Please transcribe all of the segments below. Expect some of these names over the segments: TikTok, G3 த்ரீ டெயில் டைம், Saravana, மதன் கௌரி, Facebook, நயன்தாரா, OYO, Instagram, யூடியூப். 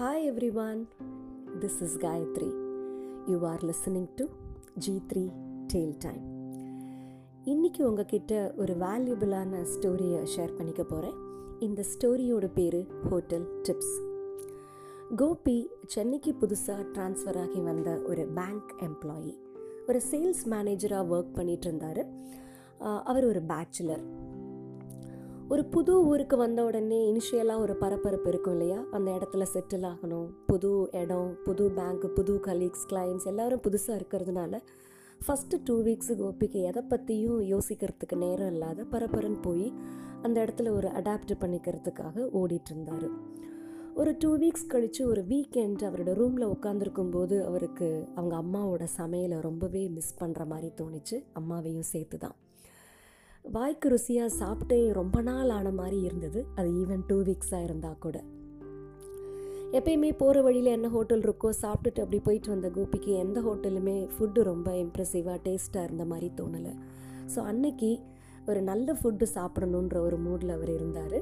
Hi everyone, this is Gayatri. You are listening to G3 Tail Time. இன்னைக்கு உங்ககிட்ட ஒரு வேல்யூபிளான ஸ்டோரியை ஷேர் பண்ணிக்க போகிறேன். இந்த ஸ்டோரியோட பேர் ஹோட்டல் டிப்ஸ். கோபி சென்னைக்கு புதுசாக ட்ரான்ஸ்ஃபர் ஆகி வந்த ஒரு பேங்க் எம்ப்ளாயி, ஒரு சேல்ஸ் மேனேஜராக ஒர்க் பண்ணிகிட்டு இருந்தார். அவர் ஒரு பேச்சுலர். ஒரு புது ஊருக்கு வந்த உடனே இனிஷியலாக ஒரு பரபரப்பு இருக்கும் இல்லையா? அந்த இடத்துல செட்டில் ஆகணும், புது இடம், புது பேங்க்கு, புது கலீக்ஸ், கிளைண்ட்ஸ் எல்லோரும் புதுசாக இருக்கிறதுனால ஃபஸ்ட்டு 2 weeks கோபிக்கு எதை பற்றியும் யோசிக்கிறதுக்கு நேரம் இல்லாத பரபரன்னு போய் அந்த இடத்துல ஒரு அடாப்ட் பண்ணிக்கிறதுக்காக ஓடிட்டுருந்தார். ஒரு 2 weeks கழித்து ஒரு வீக்கெண்ட் அவரோட ரூமில் உட்காந்துருக்கும்போது அவருக்கு அவங்க அம்மாவோட சமையலை ரொம்பவே மிஸ் பண்ணுற மாதிரி தோணிச்சு. அம்மாவையும் சேர்த்து தான் வாய்க்கு ருசியாக சாப்பிட்டே ரொம்ப நாள் ஆன மாதிரி இருந்தது. அது ஈவன் 2 weekஸாக இருந்தால் கூட. எப்பயுமே போகிற வழியில் என்ன ஹோட்டல் இருக்கோ சாப்பிட்டுட்டு அப்படி போயிட்டு வந்த கோபிக்கு எந்த ஹோட்டலுமே ஃபுட்டு ரொம்ப இம்ப்ரெசிவாக டேஸ்ட்டாக இருந்த மாதிரி தோணலை. ஸோ அன்னைக்கு ஒரு நல்ல ஃபுட்டு சாப்பிடணுன்ற ஒரு மூடில் அவர் இருந்தார்.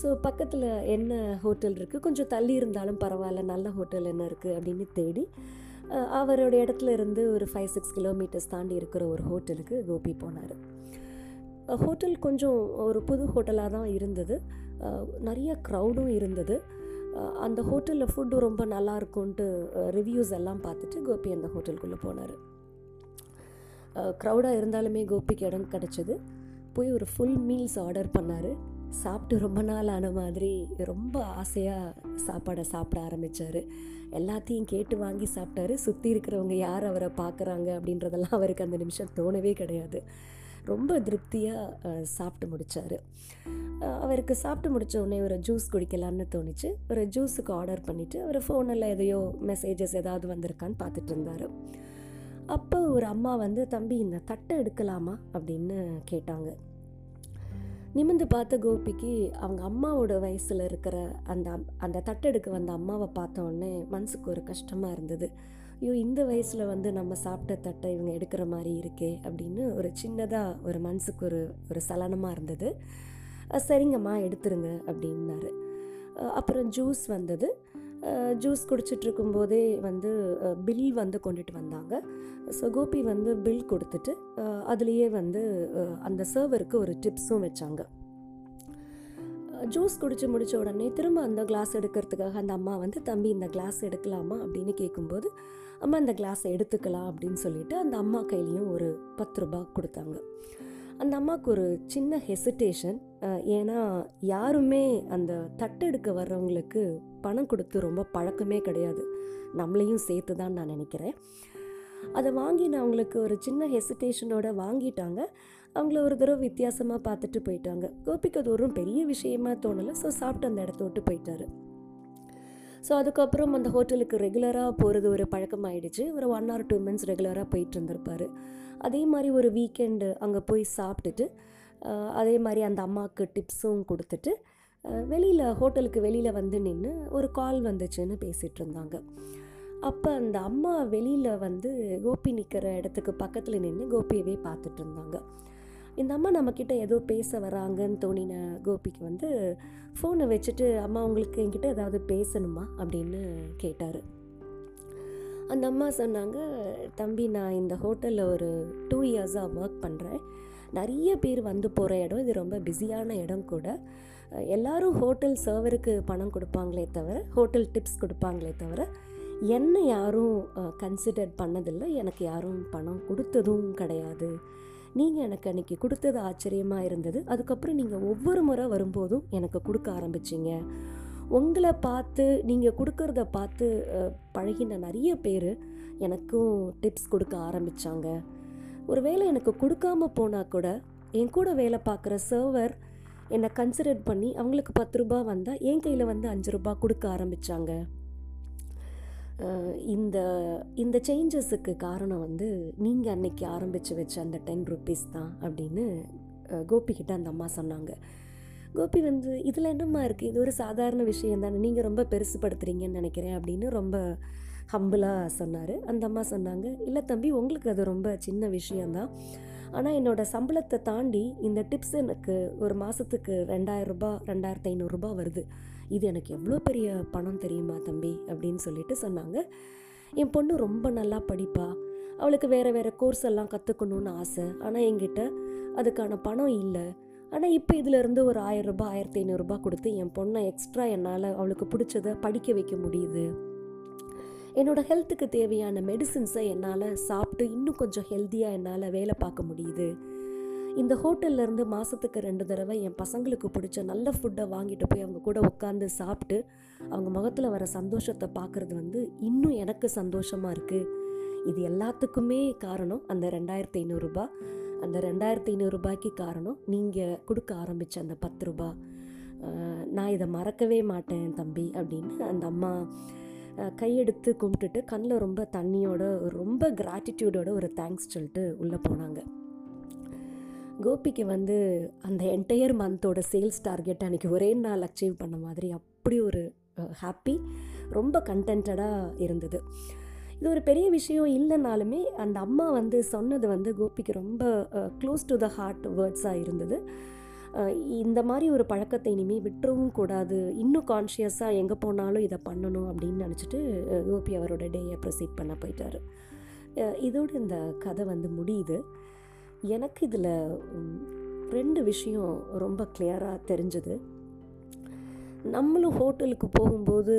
ஸோ பக்கத்தில் என்ன ஹோட்டல் இருக்குது, கொஞ்சம் தள்ளி இருந்தாலும் பரவாயில்ல, நல்ல ஹோட்டல் என்ன இருக்குது அப்படின்னு தேடி அவரோட இடத்துல இருந்து ஒரு 5-6 kilometers தாண்டி இருக்கிற ஒரு ஹோட்டலுக்கு கோபி போனார். ஹோட்டல் கொஞ்சம் ஒரு புது ஹோட்டலாக தான் இருந்தது. நிறைய க்ரௌடும் இருந்தது. அந்த ஹோட்டலில் ஃபுட்டு ரொம்ப நல்லா இருக்கும்ன்ட்டு ரிவ்யூஸ் எல்லாம் பார்த்துட்டு கோபி அந்த ஹோட்டலுக்குள்ளே போனார். க்ரௌடாக இருந்தாலுமே கோபிக்கு இடம் கிடச்சிது. போய் ஒரு ஃபுல் மீல்ஸ் ஆர்டர் பண்ணார். சாப்பிட்டு ரொம்ப நாள் ஆன மாதிரி ரொம்ப ஆசையாக சாப்பாடை சாப்பிட ஆரம்பித்தார். எல்லாத்தையும் கேட்டு வாங்கி சாப்பிட்டாரு. சுற்றி இருக்கிறவங்க யார் அவரை பார்க்குறாங்க அப்படின்றதெல்லாம் அவருக்கு அந்த நிமிஷம் தோணவே கிடையாது. ரொம்ப திருப்தியாக சாப்பிட்டு முடித்தார். அவருக்கு சாப்பிட்டு முடித்த உடனே ஒரு ஜூஸ் குடிக்கலான்னு தோணிச்சு. ஒரு ஜூஸுக்கு ஆர்டர் பண்ணிவிட்டு அவர் ஃபோனில் எதையோ மெசேஜஸ் ஏதாவது வந்திருக்கான்னு பார்த்துட்டு இருந்தார். அப்போ ஒரு அம்மா வந்து, தம்பி இந்த தட்டை எடுக்கலாமா அப்படின்னு கேட்டாங்க. நிமிந்து பார்த்த கோபிக்கு அவங்க அம்மாவோட வயசில் இருக்கிற அந்த தட்டெடுக்க வந்த அம்மாவை பார்த்தோன்னே மனசுக்கு ஒரு கஷ்டமாக இருந்தது. ஐயோ, இந்த வயசில் வந்து நம்ம சாப்பிட்ட தட்டை இவங்க எடுக்கிற மாதிரி இருக்கே அப்படின்னு ஒரு சின்னதாக ஒரு மனசுக்கு ஒரு சலனமாக இருந்தது. சரிங்கம்மா எடுத்துருங்க அப்படின்னாரு. அப்புறம் ஜூஸ் வந்தது. ஜூஸ் குடிச்சிட்ருக்கும்போதே வந்து பில் வந்து கொண்டுட்டு வந்தாங்க. ஸோ கோபி வந்து பில் கொடுத்துட்டு அதுலேயே வந்து அந்த சர்வருக்கு ஒரு டிப்ஸும் வச்சாங்க. ஜூஸ் குடித்து முடித்த உடனே திரும்ப அந்த கிளாஸ் எடுக்கிறதுக்காக அந்த அம்மா வந்து, தம்பி இந்த கிளாஸ் எடுக்கலாமா அப்படின்னு கேட்கும்போது, அம்மா இந்த கிளாஸை எடுத்துக்கலாம் அப்படின்னு சொல்லிட்டு அந்த அம்மா கையிலையும் ஒரு 10 ரூபா கொடுத்தாங்க. அந்த அம்மாவுக்கு ஒரு சின்ன ஹெசிடேஷன். ஏன்னா யாருமே அந்த தட்டெடுக்க வர்றவங்களுக்கு பணம் கொடுத்து ரொம்ப பழக்கமே கிடையாது, நம்மளையும் சேர்த்து தான் நான் நினைக்கிறேன். அதை வாங்கி நான் அவங்களுக்கு ஒரு சின்ன ஹெசிடேஷனோட வாங்கிட்டாங்க. அவங்கள ஒரு தடவை வித்தியாசமாக பார்த்துட்டு போயிட்டாங்க. கோபிக்கு அது ஒரு பெரிய விஷயமா தோணலை. ஸோ சாப்பிட்டு அந்த இடத்த விட்டு போயிட்டாரு. ஸோ அதுக்கப்புறம் அந்த ஹோட்டலுக்கு ரெகுலராக போகிறது ஒரு பழக்கமாகிடுச்சு. ஒரு 1 or 2 months ரெகுலராக போயிட்டு இருந்திருப்பார். அதே மாதிரி ஒரு வீக்கெண்டு அங்கே போய் சாப்பிட்டுட்டு அதே மாதிரி அந்த அம்மாவுக்கு டிப்ஸும் கொடுத்துட்டு வெளியில் ஹோட்டலுக்கு வெளியில் வந்து நின்று ஒரு கால் வந்துச்சுன்னு பேசிகிட்டு இருந்தாங்க. அப்போ அந்த அம்மா வெளியில் வந்து கோபி நிற்கிற இடத்துக்கு பக்கத்தில் நின்று கோபியவே பார்த்துட்டு இருந்தாங்க. இந்த அம்மா நம்மக்கிட்ட ஏதோ பேச வராங்கன்னு தோணின கோபிக்கு வந்து ஃபோனை வச்சுட்டு, அம்மா உங்களுக்கு என்கிட்ட ஏதாவது பேசணுமா அப்படின்னு கேட்டார். அந்த அம்மா சொன்னாங்க, தம்பி நான் இந்த ஹோட்டலில் ஒரு 2 years ஒர்க் பண்ணுறேன். நிறைய பேர் வந்து போகிற இடம், இது ரொம்ப பிஸியான இடம் கூட. எல்லோரும் ஹோட்டல் சர்வருக்கு பணம் கொடுப்பாங்களே தவிர, ஹோட்டல் டிப்ஸ் கொடுப்பாங்களே தவிர, என்னை யாரும் கன்சிடர் பண்ணதில்லை, எனக்கு யாரும் பணம் கொடுத்ததும் கிடையாது. நீங்கள் எனக்கு அன்றைக்கி கொடுத்தது ஆச்சரியமாக இருந்தது. அதுக்கப்புறம் நீங்கள் ஒவ்வொரு முறை வரும்போதும் எனக்கு கொடுக்க ஆரம்பிச்சிங்க. உங்களை பார்த்து, நீங்கள் கொடுக்கறத பார்த்து பழகின நிறைய பேர் எனக்கும் டிப்ஸ் கொடுக்க ஆரம்பித்தாங்க. ஒருவேளை எனக்கு கொடுக்காமல் போனால் கூட என் கூட வேலை பார்க்குற சர்வர் என்னை கன்சிடர் பண்ணி அவங்களுக்கு 10 ரூபா வந்தால் என் கையில் வந்து 5 ரூபா கொடுக்க ஆரம்பித்தாங்க. இந்த சேஞ்சஸுக்கு காரணம் வந்து நீங்கள் அன்னைக்கு ஆரம்பித்து வச்ச அந்த 10 rupees தான் அப்படின்னு கோபிக்கிட்ட அந்த அம்மா சொன்னாங்க. கோபி வந்து, இதில் என்னம்மா இருக்குது, இது ஒரு சாதாரண விஷயம் தானே, நீங்கள் ரொம்ப பெருசுப்படுத்துறீங்கன்னு நினைக்கிறேன் அப்படின்னு ரொம்ப ஹம்பிளாக சொன்னார். அந்த அம்மா சொன்னாங்க, இல்லை தம்பி உங்களுக்கு அது ரொம்ப சின்ன விஷயந்தான். ஆனால் என்னோடய சம்பளத்தை தாண்டி இந்த டிப்ஸ் எனக்கு ஒரு மாதத்துக்கு 2500 ரூபா வருது. இது எனக்கு எவ்வளோ பெரிய பணம் தெரியுமா தம்பி அப்படின்னு சொல்லிட்டு சொன்னாங்க. என் பொண்ணு ரொம்ப நல்லா படிப்பா, அவளுக்கு வேறு வேறு கோர்ஸ் எல்லாம் கற்றுக்கணுன்னு ஆசை, ஆனால் என்கிட்ட அதுக்கான பணம் இல்லை. ஆனால் இப்போ இதிலேருந்து ஒரு 1000 ரூபா 1500 ரூபா கொடுத்து என் பொண்ணை எக்ஸ்ட்ரா என்னால் அவளுக்கு பிடிச்சதை படிக்க வைக்க முடியுது. என்னோடய ஹெல்த்துக்கு தேவையான மெடிசின்ஸை என்னால் சாப்பிட்டு இன்னும் கொஞ்சம் ஹெல்த்தியாக என்னால் வேலை பார்க்க முடியுது. இந்த ஹோட்டல்லேருந்து மாதத்துக்கு 2 தடவை என் பசங்களுக்கு பிடிச்ச நல்ல ஃபுட்டை வாங்கிட்டு போய் அவங்க கூட உட்காந்து சாப்பிட்டு அவங்க முகத்தில் வர சந்தோஷத்தை பார்க்குறது வந்து இன்னும் எனக்கு சந்தோஷமாக இருக்குது. இது எல்லாத்துக்குமே காரணம் அந்த 2500 ரூபா. அந்த 2500 ரூபாய்க்கு காரணம் நீங்கள் கொடுக்க ஆரம்பித்த அந்த 10 ரூபா. நான் இதை மறக்கவே மாட்டேன் தம்பி அப்படின்னு அந்த அம்மா கையெடுத்து கும்பிட்டுட்டு கண்ணில் ரொம்ப தண்ணியோட ரொம்ப கிராட்டிடியூடோட ஒரு தேங்க்ஸ் சொல்லிட்டு உள்ளே போனாங்க. கோபிக்கு வந்து அந்த என்டையர் மந்தோட சேல்ஸ் டார்கெட் அன்றைக்கி ஒரே நாள் அச்சீவ் பண்ண மாதிரி அப்படி ஒரு ஹாப்பி, ரொம்ப கண்டென்டடாக இருந்தது. இது ஒரு பெரிய விஷயம் இல்லைனாலுமே அந்த அம்மா வந்து சொன்னது வந்து கோபிக்கு ரொம்ப க்ளோஸ் டு த ஹார்ட் வேர்ட்ஸாக இருந்தது. இந்த மாதிரி ஒரு பழக்கத்தை இனிமேல் விட்டுறவும் கூடாது, இன்னும் கான்ஷியஸாக எங்கே போனாலும் இதை பண்ணணும் அப்படின்னு நினச்சிட்டு கோபி அவரோட டேயை ப்ரொசீட் பண்ண போயிட்டார். இதோடு இந்த கதை வந்து முடியுது. எனக்கு இதில் 2 விஷயம் ரொம்ப கிளியராக தெரிஞ்சுது. நம்மளும் ஹோட்டலுக்கு போகும்போது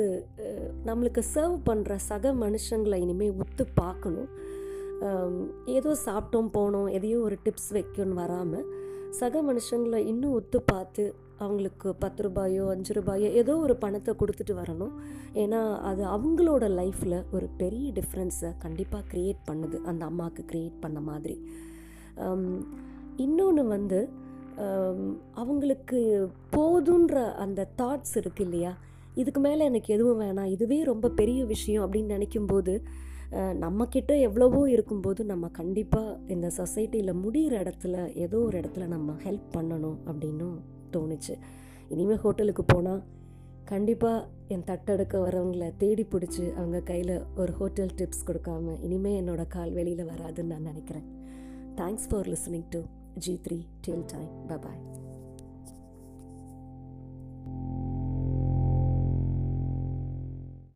நம்மளுக்கு சர்வ் பண்ணுற சக மனுஷங்களை இனிமேல் உத்து பார்க்கணும். ஏதோ சாப்பிட்டோம் போனோம் எதையோ ஒரு டிப்ஸ் வைக்கணும்னு வராமல் சக மனுஷங்களை இன்னும் ஒத்து பார்த்து அவங்களுக்கு 10 ரூபாயோ 5 ரூபாயோ ஏதோ ஒரு பணத்தை கொடுத்துட்டு வரணும். ஏன்னா அது அவங்களோட லைஃப்பில் ஒரு பெரிய டிஃப்ரென்ஸை கண்டிப்பாக க்ரியேட் பண்ணுது, அந்த அம்மாவுக்கு க்ரியேட் பண்ண மாதிரி. இன்னொன்று வந்து அவங்களுக்கு போதுன்ற அந்த தாட்ஸ் இருக்குது இல்லையா, இதுக்கு மேலே எனக்கு எதுவும் வேணாம், இதுவே ரொம்ப பெரிய விஷயம் அப்படின்னு நினைக்கும்போது நம்மக்கிட்ட எவ்வளவோ இருக்கும்போது நம்ம கண்டிப்பாக இந்த சொசைட்டியில் முடிகிற இடத்துல ஏதோ ஒரு இடத்துல நம்ம ஹெல்ப் பண்ணணும் அப்படின்னும் தோணுச்சு. இனிமேல் ஹோட்டலுக்கு போனால் கண்டிப்பாக என் தட்டெடுக்க வரவங்களை தேடி பிடிச்சி அவங்க கையில் ஒரு ஹோட்டல் டிப்ஸ் கொடுக்காம இனிமேல் என்னோடய கால் வெளியில் வராதுன்னு நான் நினைக்கிறேன். Thanks for listening to G3 Till Time. Bye bye.